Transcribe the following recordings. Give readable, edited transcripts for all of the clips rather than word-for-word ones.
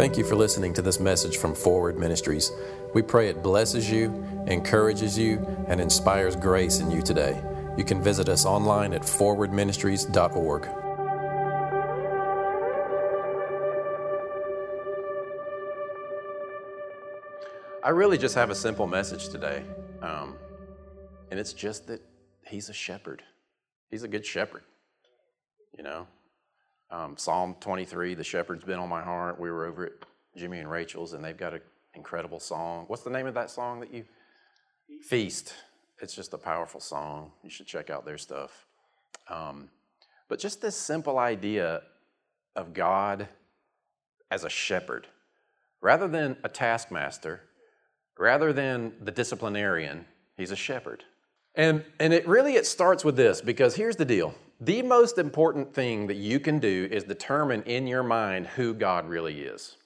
Thank you for listening to this message from Forward Ministries. We pray it blesses you, encourages you, and inspires grace in you today. You can visit us online at forwardministries.org. I really just have a simple message today, and it's just that he's a shepherd. He's a good shepherd, you know. Psalm 23, the shepherd's been on my heart. We were over at Jimmy and Rachel's, and they've got an incredible song. What's the name of that song that you? Feast. It's just a powerful song. You should check out their stuff. But just this simple idea of God as a shepherd, rather than a taskmaster, rather than the disciplinarian, he's a shepherd. And it starts with this, because here's the deal. The most important thing that you can do is determine in your mind who God really is.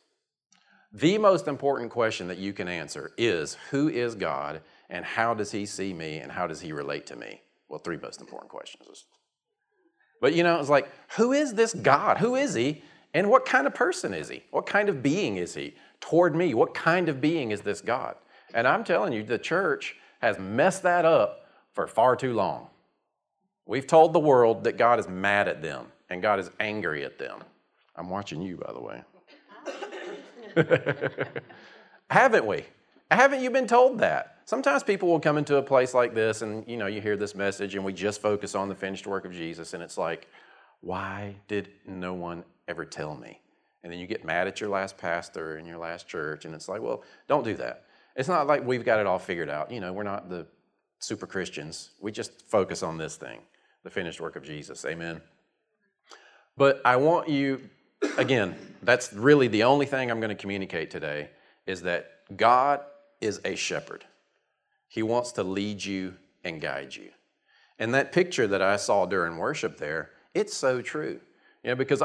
The most important question that you can answer is, who is God, and how does he see me, and how does he relate to me? Well, three most important questions. But, you know, it's like, who is this God? Who is he, and what kind of person is he? What kind of being is he toward me? What kind of being is this God? And I'm telling you, the church has messed that up for far too long. We've told the world that God is mad at them and God is angry at them. I'm watching you, by the way. Haven't we? Haven't you been told that? Sometimes people will come into a place like this and, you know, you hear this message and we just focus on the finished work of Jesus and it's like, why did no one ever tell me? And then you get mad at your last pastor and your last church and it's like, well, don't do that. It's not like we've got it all figured out. You know, we're not the super Christians. We just focus on this thing. The finished work of Jesus. Amen. But I want you, again, that's really the only thing I'm going to communicate today, is that God is a shepherd. He wants to lead you and guide you. And that picture that I saw during worship there, it's so true. You know, because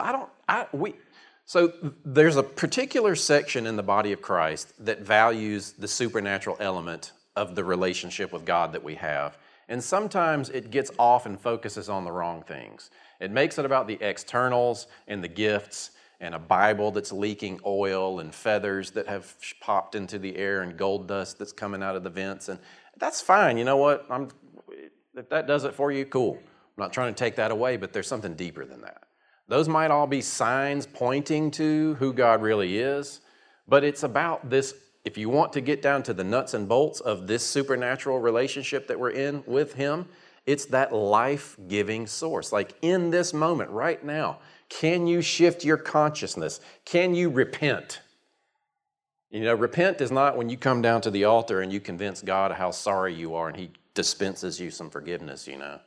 so there's a particular section in the body of Christ that values the supernatural element of the relationship with God that we have. And sometimes it gets off and focuses on the wrong things. It makes it about the externals and the gifts and a Bible that's leaking oil and feathers that have popped into the air and gold dust that's coming out of the vents. And that's fine. You know what? If that does it for you, cool. I'm not trying to take that away, but there's something deeper than that. Those might all be signs pointing to who God really is, but it's about this. If you want to get down to the nuts and bolts of this supernatural relationship that we're in with him, it's that life-giving source. Like in this moment, right now, can you shift your consciousness? Can you repent? You know, repent is not when you come down to the altar and you convince God how sorry you are and he dispenses you some forgiveness, you know.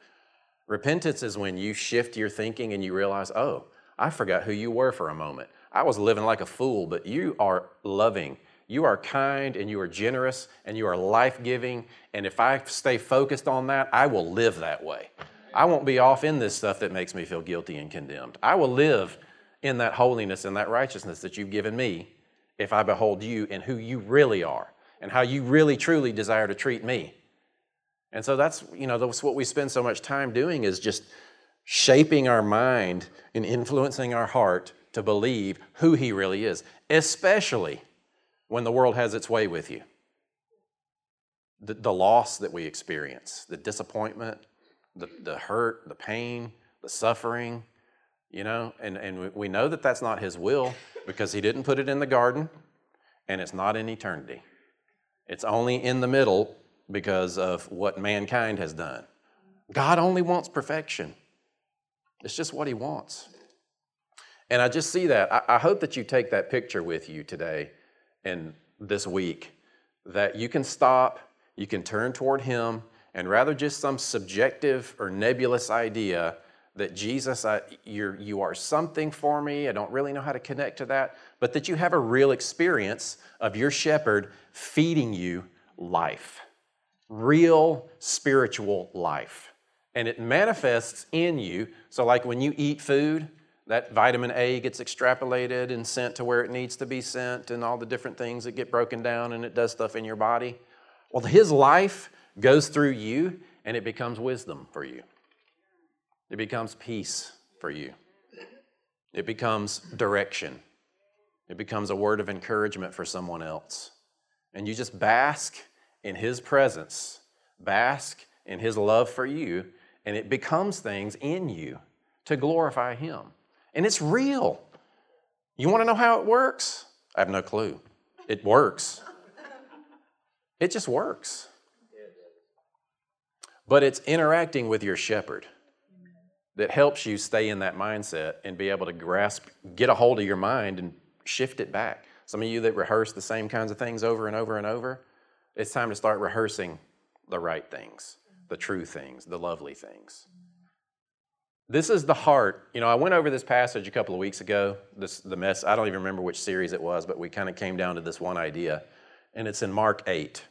Repentance is when you shift your thinking and you realize, oh, I forgot who you were for a moment. I was living like a fool, but you are loving. You are kind and you are generous and you are life-giving. And if I stay focused on that, I will live that way. I won't be off in this stuff that makes me feel guilty and condemned. I will live in that holiness and that righteousness that you've given me if I behold you and who you really are and how you really truly desire to treat me. And so that's what we spend so much time doing, is just shaping our mind and influencing our heart to believe who he really is, especially when the world has its way with you. The loss that we experience, the disappointment, the hurt, the pain, the suffering, you know, and we know that that's not his will because he didn't put it in the garden, and it's not in eternity. It's only in the middle because of what mankind has done. God only wants perfection. It's just what he wants. And I just see that. I hope that you take that picture with you today and this week, that you can stop, you can turn toward him, and rather just some subjective or nebulous idea that Jesus, you are something for me, I don't really know how to connect to that, but that you have a real experience of your shepherd feeding you life, real spiritual life. And it manifests in you, so like when you eat food, that vitamin A gets extrapolated and sent to where it needs to be sent, and all the different things that get broken down, and it does stuff in your body. Well, his life goes through you, and it becomes wisdom for you. It becomes peace for you. It becomes direction. It becomes a word of encouragement for someone else. And you just bask in His presence, bask in His love for you, and it becomes things in you to glorify Him. And it's real. You want to know how it works? I have no clue. It works. It just works. But it's interacting with your shepherd that helps you stay in that mindset and be able to grasp, get a hold of your mind and shift it back. Some of you that rehearse the same kinds of things over and over and over, it's time to start rehearsing the right things, the true things, the lovely things. This is the heart. You know, I went over this passage a couple of weeks ago, I don't even remember which series it was, but we kind of came down to this one idea, and it's in Mark 8.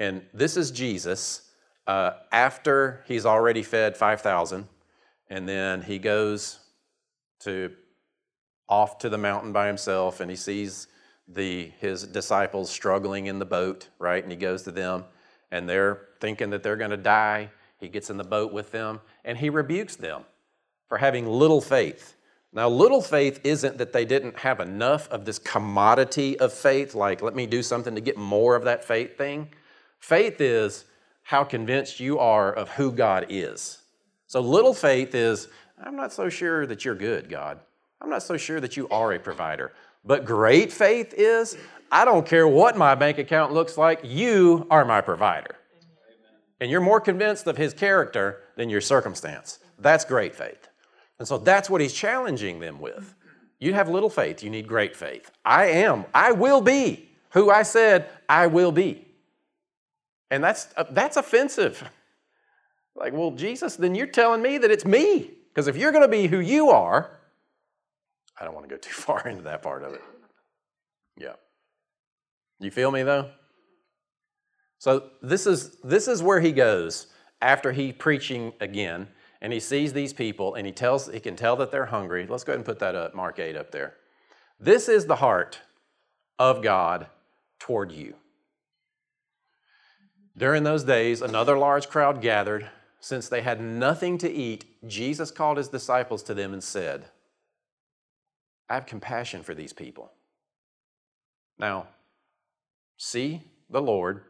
And this is Jesus after he's already fed 5,000, and then he goes off to the mountain by himself, and he sees his disciples struggling in the boat, right? And he goes to them, and they're thinking that they're going to die. He gets in the boat with them, and he rebukes them for having little faith. Now, little faith isn't that they didn't have enough of this commodity of faith, like let me do something to get more of that faith thing. Faith is how convinced you are of who God is. So little faith is, I'm not so sure that you're good, God. I'm not so sure that you are a provider. But great faith is, I don't care what my bank account looks like, you are my provider. And you're more convinced of His character than your circumstance. That's great faith. And so that's what he's challenging them with. You have little faith, you need great faith. I will be who I said I will be. And that's offensive. Like, well, Jesus, then you're telling me that it's me. Because if you're going to be who you are, I don't want to go too far into that part of it. Yeah. You feel me, though? So this is where he goes after he preaching again. And he sees these people, and he can tell that they're hungry. Let's go ahead and put that up, Mark 8 up there. This is the heart of God toward you. During those days, another large crowd gathered. Since they had nothing to eat, Jesus called His disciples to them and said, I have compassion for these people. Now, see the Lord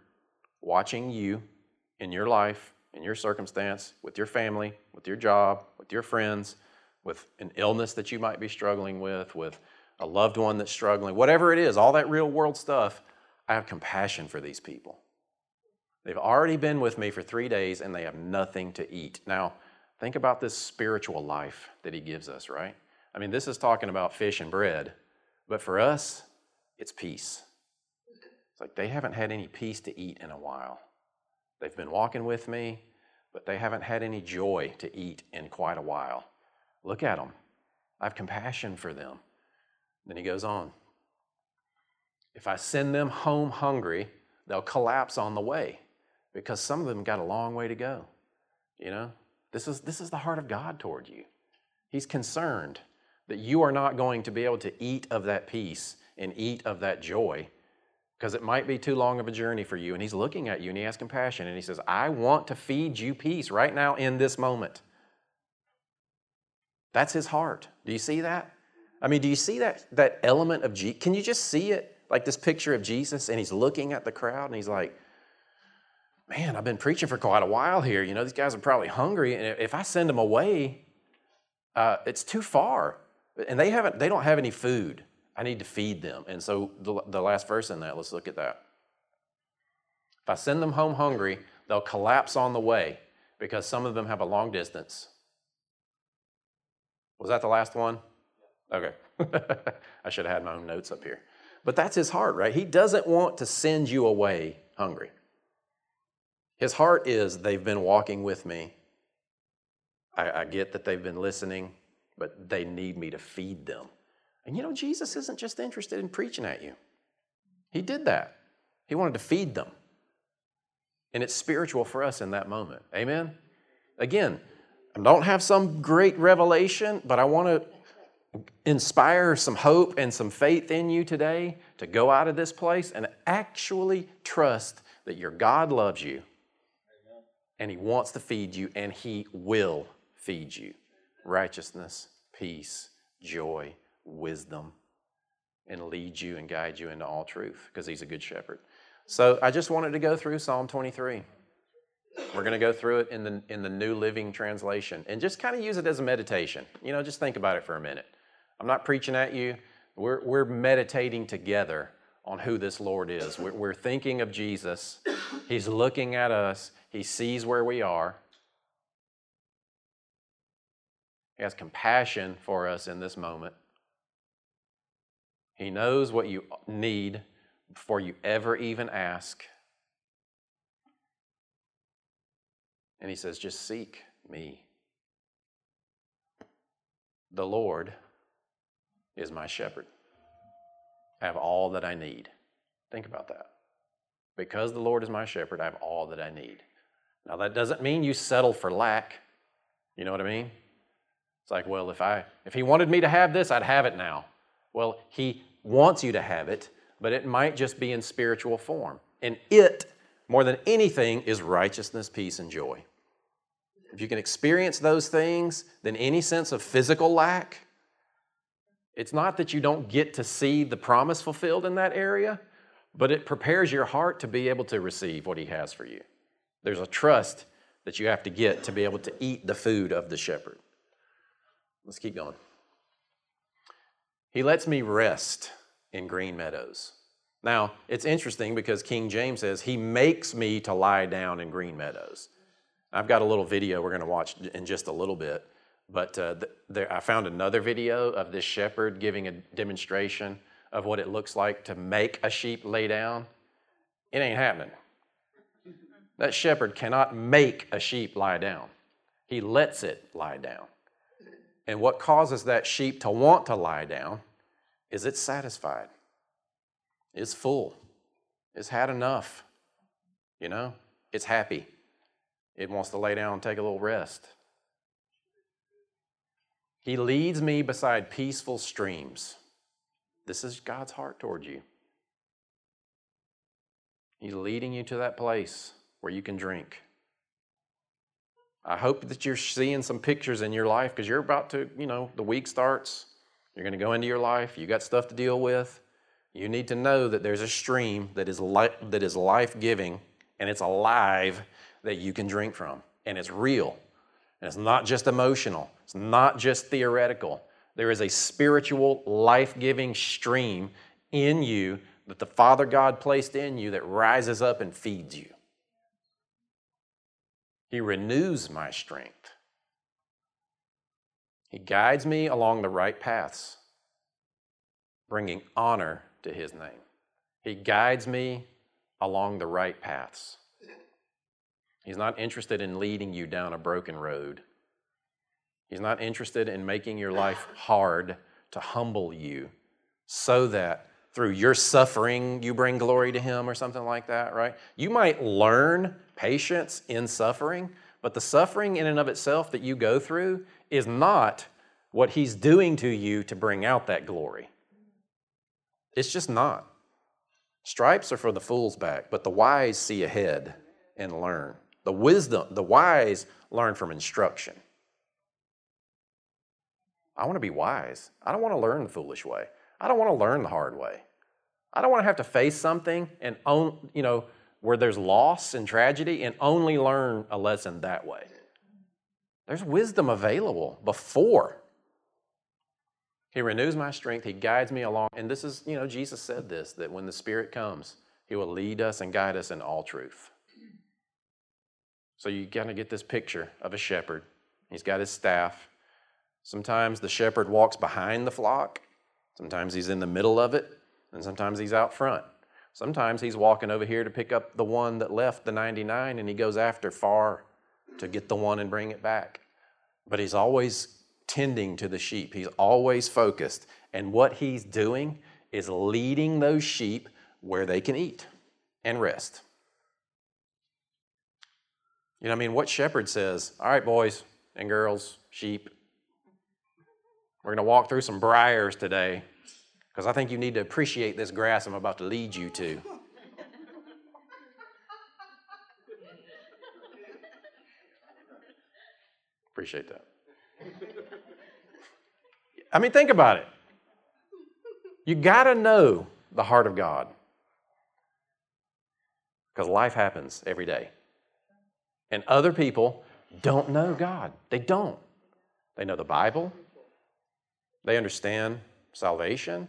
watching you in your life, in your circumstance, with your family, with your job, with your friends, with an illness that you might be struggling with a loved one that's struggling, whatever it is, all that real world stuff, I have compassion for these people. They've already been with me for 3 days and they have nothing to eat. Now, think about this spiritual life that He gives us, right? I mean, this is talking about fish and bread, but for us, it's peace. It's like they haven't had any peace to eat in a while. They've been walking with me, but they haven't had any joy to eat in quite a while. Look at them. I have compassion for them. Then he goes on. If I send them home hungry, they'll collapse on the way because some of them got a long way to go. You know, this is the heart of God toward you. He's concerned that you are not going to be able to eat of that peace and eat of that joy, because it might be too long of a journey for you. And He's looking at you and He has compassion. And He says, I want to feed you peace right now in this moment. That's His heart. Do you see that? I mean, do you see that element of Jesus? Can you just see it? Like this picture of Jesus, and He's looking at the crowd and He's like, man, I've been preaching for quite a while here. You know, these guys are probably hungry. And if I send them away, it's too far. And they don't have any food. I need to feed them. And so the last verse in that, let's look at that. If I send them home hungry, they'll collapse on the way because some of them have a long distance. Was that the last one? Okay. I should have had my own notes up here. But that's His heart, right? He doesn't want to send you away hungry. His heart is, they've been walking with me. I get that they've been listening, but they need me to feed them. And you know, Jesus isn't just interested in preaching at you. He did that. He wanted to feed them. And it's spiritual for us in that moment. Amen? Again, I don't have some great revelation, but I want to inspire some hope and some faith in you today to go out of this place and actually trust that your God loves you and He wants to feed you and He will feed you. Righteousness, peace, joy, wisdom. and lead you and guide you into all truth, because he's a good shepherd. So I just wanted to go through Psalm 23. We're going to go through it in the New Living Translation and just kind of use it as a meditation. You know, just think about it for a minute. I'm not preaching at you. We're meditating together on who this Lord is. We're thinking of Jesus. He's looking at us. He sees where we are. He has compassion for us in this moment. He knows what you need before you ever even ask. And he says, just seek me. The Lord is my shepherd. I have all that I need. Think about that. Because the Lord is my shepherd, I have all that I need. Now, that doesn't mean you settle for lack. You know what I mean? It's like, well, if he wanted me to have this, I'd have it now. Well, he wants you to have it, but it might just be in spiritual form. And it, more than anything, is righteousness, peace, and joy. If you can experience those things, then any sense of physical lack, it's not that you don't get to see the promise fulfilled in that area, but it prepares your heart to be able to receive what he has for you. There's a trust that you have to get to be able to eat the food of the shepherd. Let's keep going. He lets me rest in green meadows. Now, it's interesting because King James says, he makes me to lie down in green meadows. I've got a little video we're going to watch in just a little bit, but I found another video of this shepherd giving a demonstration of what it looks like to make a sheep lay down. It ain't happening. That shepherd cannot make a sheep lie down. He lets it lie down. And what causes that sheep to want to lie down is it's satisfied. It's full. It's had enough. You know, it's happy. It wants to lay down and take a little rest. He leads me beside peaceful streams. This is God's heart toward you. He's leading you to that place where you can drink. I hope that you're seeing some pictures in your life, because you're about to, you know, the week starts. You're going to go into your life. You got stuff to deal with. You need to know that there's a stream that is life-giving, and it's alive, that you can drink from. And it's real. And it's not just emotional. It's not just theoretical. There is a spiritual, life-giving stream in you that the Father God placed in you that rises up and feeds you. He renews my strength. He guides me along the right paths, bringing honor to his name. He guides me along the right paths. He's not interested in leading you down a broken road. He's not interested in making your life hard to humble you so that through your suffering you bring glory to him or something like that, right? You might learn patience in suffering, but the suffering in and of itself that you go through is not what he's doing to you to bring out that glory. It's just not. Stripes are for the fool's back, but the wise see ahead and learn. The wise learn from instruction. I want to be wise. I don't want to learn the foolish way. I don't want to learn the hard way. I don't want to have to face something and own, you know, where there's loss and tragedy, and only learn a lesson that way. There's wisdom available before. He renews my strength. He guides me along. And this is, you know, Jesus said this, that when the Spirit comes, he will lead us and guide us in all truth. So you kind of get this picture of a shepherd. He's got his staff. Sometimes the shepherd walks behind the flock. Sometimes he's in the middle of it. And sometimes he's out front. Sometimes he's walking over here to pick up the one that left the 99, and he goes after far to get the one and bring it back. But he's always tending to the sheep. He's always focused. And what he's doing is leading those sheep where they can eat and rest. You know what I mean? What shepherd says, all right, boys and girls, sheep, we're going to walk through some briars today, because I think you need to appreciate this grass I'm about to lead you to. Appreciate that. I mean, think about it. You got to know the heart of God, because life happens every day. And other people don't know God. They don't. They know the Bible. They understand salvation,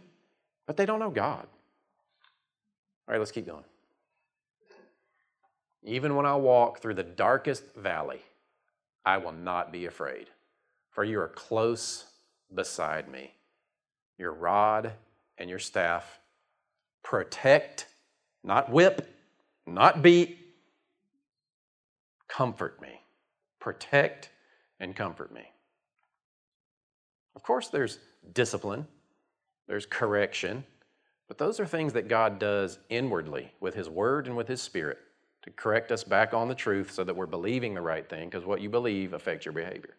but they don't know God. All right, let's keep going. Even when I walk through the darkest valley, I will not be afraid, for you are close beside me. Your rod and your staff protect, not whip, not beat. Comfort me. Protect and comfort me. Of course, there's discipline, there's correction, but those are things that God does inwardly with His Word and with His Spirit to correct us back on the truth so that we're believing the right thing, because what you believe affects your behavior.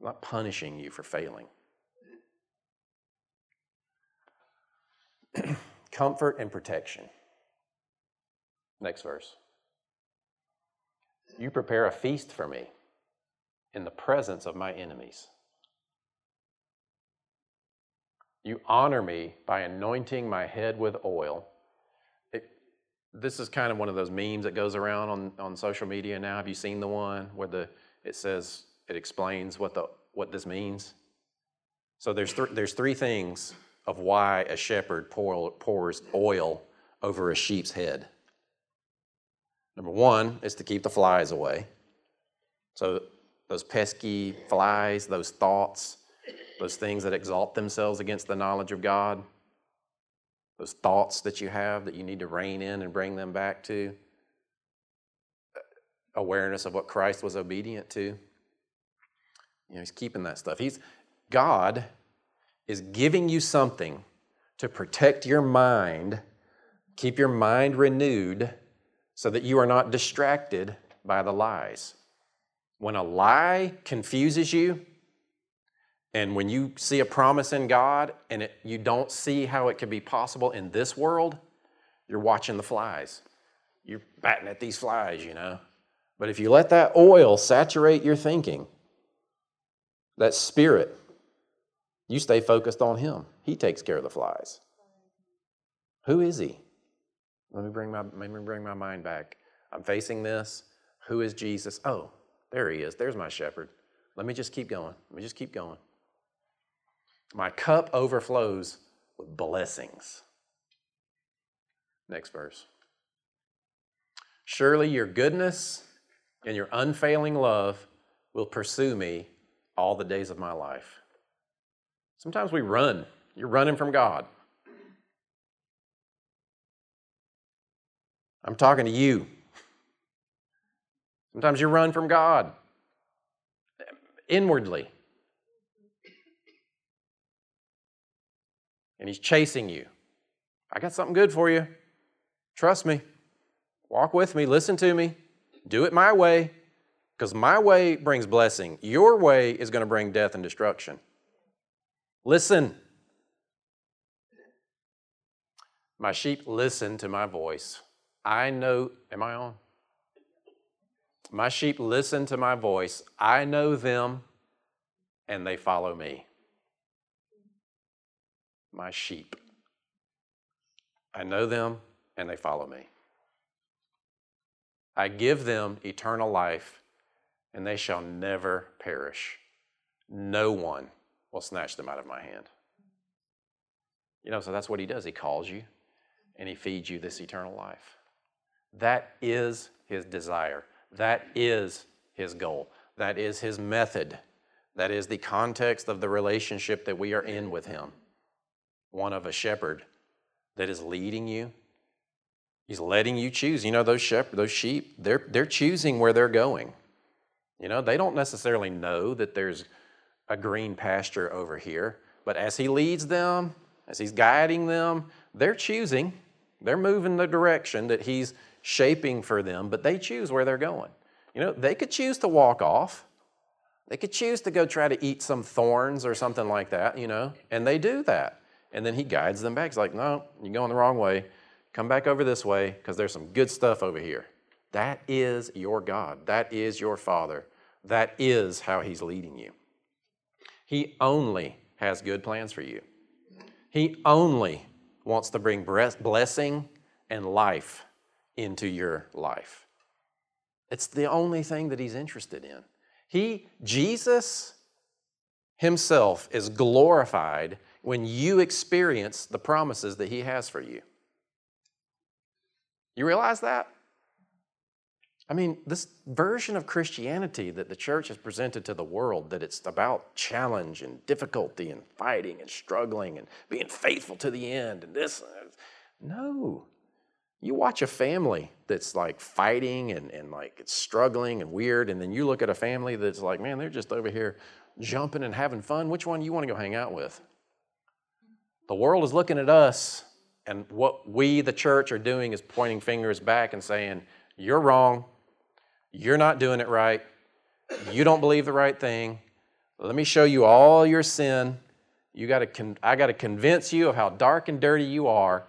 I'm not punishing you for failing. Comfort and protection. Next verse. You prepare a feast for me in the presence of my enemies. You honor me by anointing my head with oil. This is kind of one of those memes that goes around on social media now. Have you seen the one where it says, it explains what this means? So there's three things of why a shepherd pours oil over a sheep's head. Number one is to keep the flies away. So those pesky flies, those thoughts, those things that exalt themselves against the knowledge of God, those thoughts that you have that you need to rein in and bring them back to, awareness of what Christ was obedient to. You know, He's keeping that stuff. God is giving you something to protect your mind, keep your mind renewed, so that you are not distracted by the lies. When a lie confuses you, and when you see a promise in God and you don't see how it could be possible in this world, you're watching the flies. You're batting at these flies, you know. But if you let that oil saturate your thinking, that Spirit, you stay focused on Him. He takes care of the flies. Who is He? Let me bring my mind back. I'm facing this. Who is Jesus? Oh, there He is. There's my shepherd. Let me just keep going. Let me just keep going. My cup overflows with blessings. Next verse. Surely your goodness and your unfailing love will pursue me all the days of my life. Sometimes we run. You're running from God. I'm talking to you. Sometimes you run from God inwardly. And He's chasing you. I got something good for you. Trust me. Walk with me. Listen to me. Do it my way, because my way brings blessing. Your way is going to bring death and destruction. Listen. My sheep listen to my voice. I know, am I on? My sheep listen to my voice. I know them, and they follow me. My sheep. I know them, and they follow me. I give them eternal life, and they shall never perish. No one will snatch them out of my hand. You know, so that's what He does. He calls you, and He feeds you this eternal life. That is His desire. That is His goal. That is His method. That is the context of the relationship that we are in with Him. One of a shepherd that is leading you. He's letting you choose. You know, those sheep, they're choosing where they're going. You know, they don't necessarily know that there's a green pasture over here, but as He leads them, as He's guiding them, they're choosing. They're moving the direction that He's shaping for them, but they choose where they're going. You know, they could choose to walk off. They could choose to go try to eat some thorns or something like that, you know, and they do that. And then He guides them back. He's like, no, you're going the wrong way. Come back over this way, because there's some good stuff over here. That is your God. That is your Father. That is how He's leading you. He only has good plans for you. He only wants to bring blessing and life into your life. It's the only thing that he's interested in. Jesus himself is glorified when you experience the promises that he has for you. You realize that? I mean, this version of Christianity that the church has presented to the world, that it's about challenge and difficulty and fighting and struggling and being faithful to the end and this. No. You watch a family that's like fighting and like it's struggling and weird, and then you look at a family that's like, man, they're just over here jumping and having fun. Which one do you want to go hang out with? The world is looking at us, and what we, the church, are doing is pointing fingers back and saying, you're wrong. You're not doing it right. You don't believe the right thing. Let me show you all your sin. I got to convince you of how dark and dirty you are.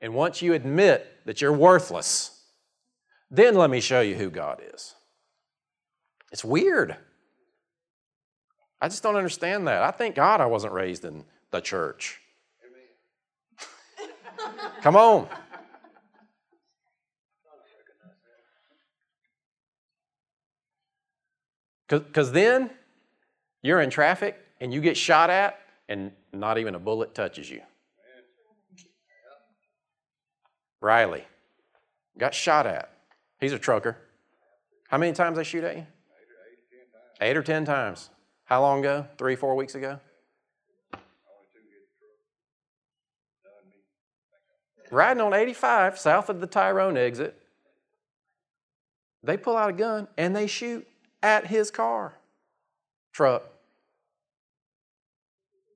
And once you admit that you're worthless, then let me show you who God is. It's weird. I just don't understand that. I thank God I wasn't raised in the church. Amen. Come on. Because then you're in traffic and you get shot at and not even a bullet touches you. Riley got shot at. He's a trucker. How many times they shoot at you? 8 or 10 times. How long ago? 3, 4 weeks ago? Riding on 85 south of the Tyrone exit. They pull out a gun and they shoot at his car, truck.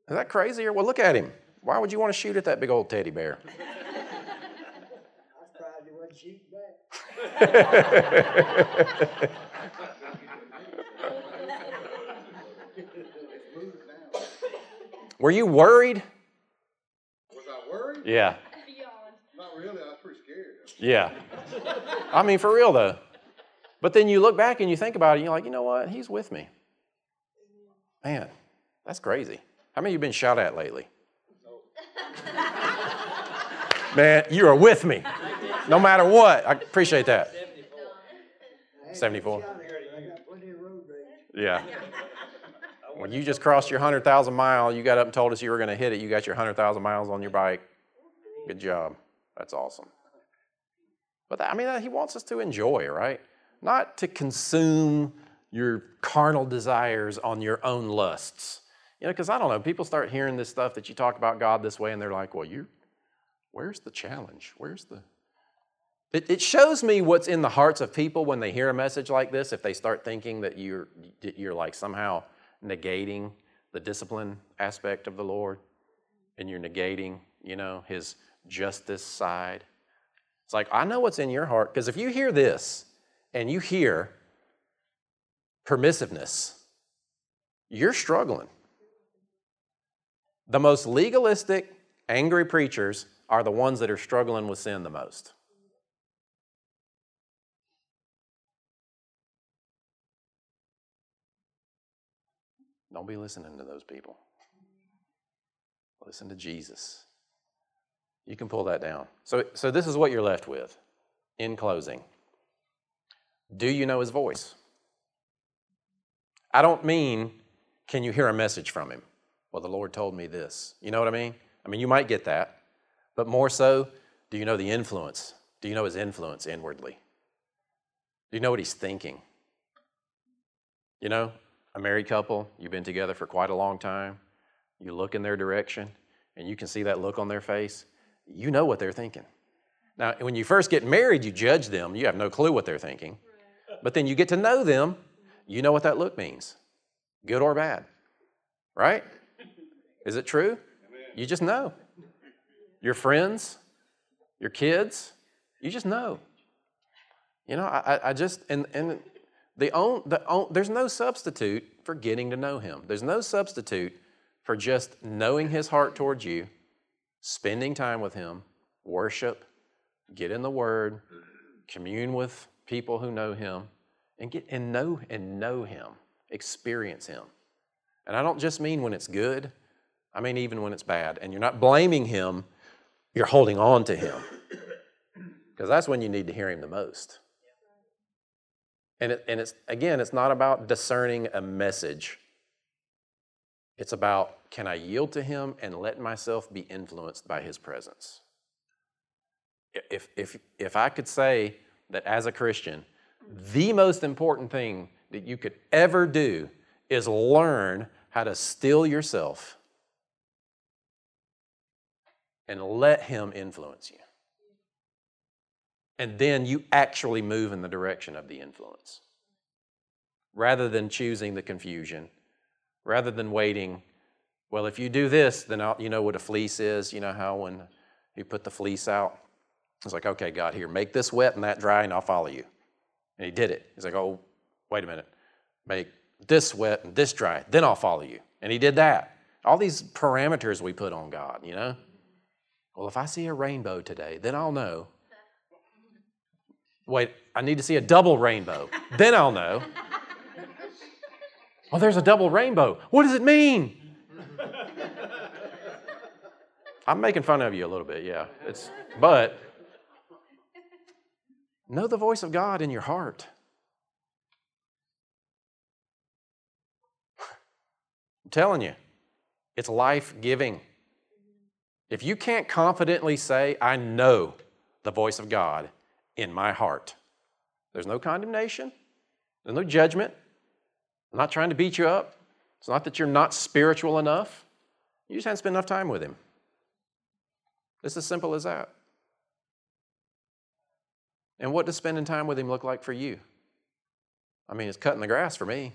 Is that crazy? Well, look at him. Why would you want to shoot at that big old teddy bear? Were you worried? Was I worried? Yeah. Not really. I was pretty scared. Yeah. I mean, for real though. But then you look back and you think about it, and you're like, you know what? He's with me. Man, that's crazy. How many of you been shot at lately? Man, you are with me. No matter what. I appreciate that. 74. Yeah. When you just crossed your 100,000 mile, you got up and told us you were going to hit it. You got your 100,000 miles on your bike. Good job. That's awesome. But I mean, he wants us to enjoy, right? Not to consume your carnal desires on your own lusts. You know, because I don't know, people start hearing this stuff that you talk about God this way, and they're like, well, where's the challenge? Where's the... It shows me what's in the hearts of people when they hear a message like this, if they start thinking that you're like somehow negating the discipline aspect of the Lord, and you're negating, you know, his justice side. It's like, I know what's in your heart, because if you hear this and you hear permissiveness, you're struggling. The most legalistic, angry preachers are the ones that are struggling with sin the most. Don't be listening to those people. Listen to Jesus. You can pull that down. So this is what you're left with in closing. Do you know his voice? I don't mean, can you hear a message from him? Well, the Lord told me this. You know what I mean? I mean, you might get that. But more so, do you know the influence? Do you know his influence inwardly? Do you know what he's thinking? You know? A married couple, you've been together for quite a long time, you look in their direction, and you can see that look on their face, you know what they're thinking. Now, when you first get married, you judge them, you have no clue what they're thinking, but then you get to know them, you know what that look means, good or bad, right? Is it true? You just know. Your friends, your kids, you just know. You know, I just, there's no substitute for getting to know him. There's no substitute for just knowing his heart towards you, spending time with him, worship, get in the Word, commune with people who know him, and know him, experience him. And I don't just mean when it's good. I mean, even when it's bad, and you're not blaming Him, you're holding on to Him. Because that's when you need to hear Him the most. And it's again, it's not about discerning a message. It's about, can I yield to Him and let myself be influenced by His presence? If I could say that as a Christian, the most important thing that you could ever do is learn how to still yourself and let Him influence you. And then you actually move in the direction of the influence. Rather than choosing the confusion, rather than waiting, well, if you do this, then I'll, you know what a fleece is. You know how when you put the fleece out? It's like, okay, God, here, make this wet and that dry, and I'll follow you. And He did it. He's like, oh, wait a minute. Make this wet and this dry, then I'll follow you. And He did that. All these parameters we put on God, you know? Well, if I see a rainbow today, then I'll know. Wait, I need to see a double rainbow. Then I'll know. Well, there's a double rainbow. What does it mean? I'm making fun of you a little bit, yeah. But know the voice of God in your heart. I'm telling you, it's life-giving. If you can't confidently say, I know the voice of God in my heart. There's no condemnation. There's no judgment. I'm not trying to beat you up. It's not that you're not spiritual enough. You just haven't spent enough time with Him. It's as simple as that. And what does spending time with Him look like for you? I mean, it's cutting the grass for me.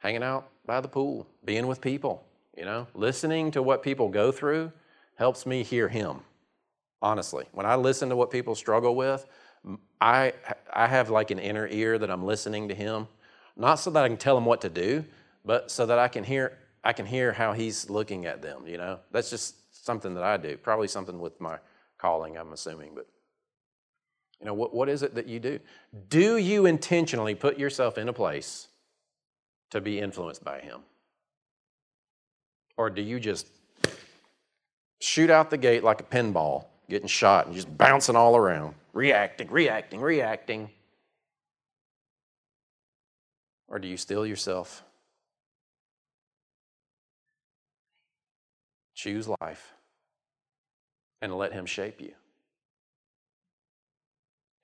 Hanging out by the pool, being with people, you know. Listening to what people go through helps me hear Him. Honestly, when I listen to what people struggle with, I have like an inner ear that I'm listening to Him, not so that I can tell Him what to do, but so that I can hear how He's looking at them, you know. That's just something that I do, probably something with my calling, I'm assuming. But, you know, what is it that you do? Do you intentionally put yourself in a place to be influenced by Him? Or do you just shoot out the gate like a pinball, getting shot and just bouncing all around, reacting? Or do you still yourself? Choose life and let Him shape you.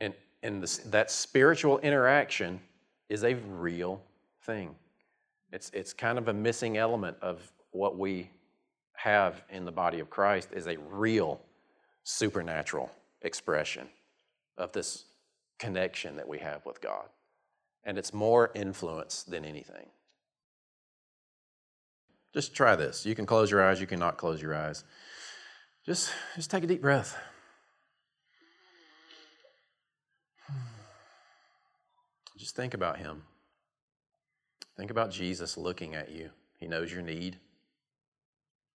And that spiritual interaction is a real thing. It's kind of a missing element of what we have in the body of Christ, is a real supernatural expression of this connection that we have with God. And it's more influence than anything. Just try this. You can close your eyes, you can not close your eyes. Just take a deep breath. Just think about Him. Think about Jesus looking at you. He knows your need.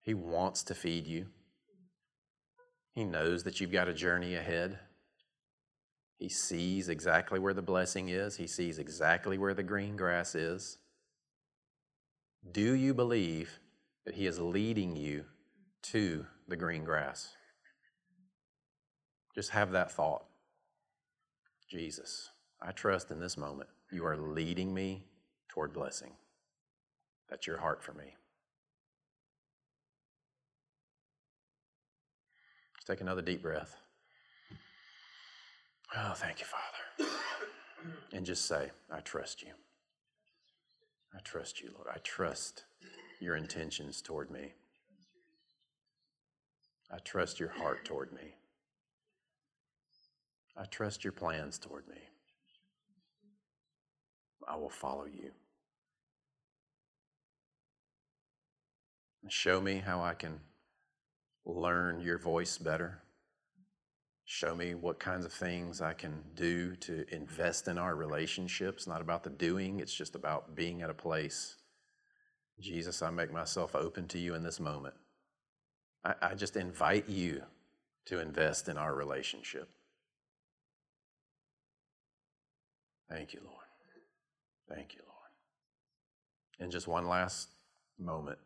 He wants to feed you. He knows that you've got a journey ahead. He sees exactly where the blessing is. He sees exactly where the green grass is. Do you believe that He is leading you to the green grass? Just have that thought. Jesus, I trust in this moment You are leading me toward blessing. That's Your heart for me. Take another deep breath. Oh, thank You, Father. And just say, I trust You. I trust You, Lord. I trust Your intentions toward me. I trust Your heart toward me. I trust Your plans toward me. I will follow You. Show me how I can learn Your voice better. Show me what kinds of things I can do to invest in our relationships. Not about the doing, it's just about being at a place. Jesus, I make myself open to You in this moment. I just invite You to invest in our relationship. Thank You, Lord. Thank You, Lord. And just one last moment,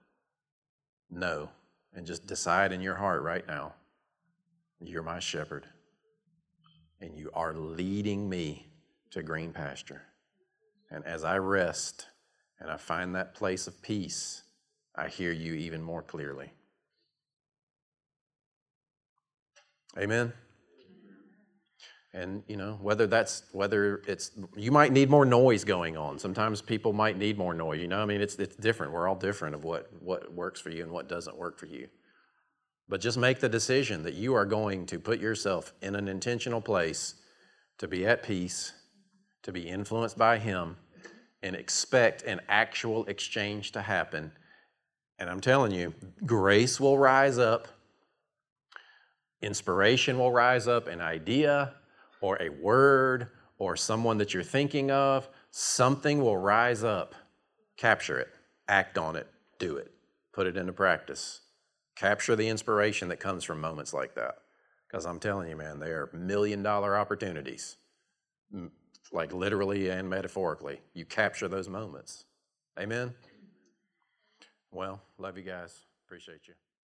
no, and just decide in your heart right now, you're my shepherd, and you are leading me to green pasture. And as I rest and I find that place of peace, I hear you even more clearly. Amen? And, you know, whether it's, you might need more noise going on. Sometimes people might need more noise, you know? I mean, it's different. We're all different of what works for you and what doesn't work for you. But just make the decision that you are going to put yourself in an intentional place to be at peace, to be influenced by Him, and expect an actual exchange to happen. And I'm telling you, grace will rise up, inspiration will rise up, an idea or a word or someone that you're thinking of, something will rise up. Capture it, act on it, do it, put it into practice. Capture the inspiration that comes from moments like that. Because I'm telling you, man, they are $1 million opportunities, like literally and metaphorically. You capture those moments. Amen? Well, love you guys. Appreciate you.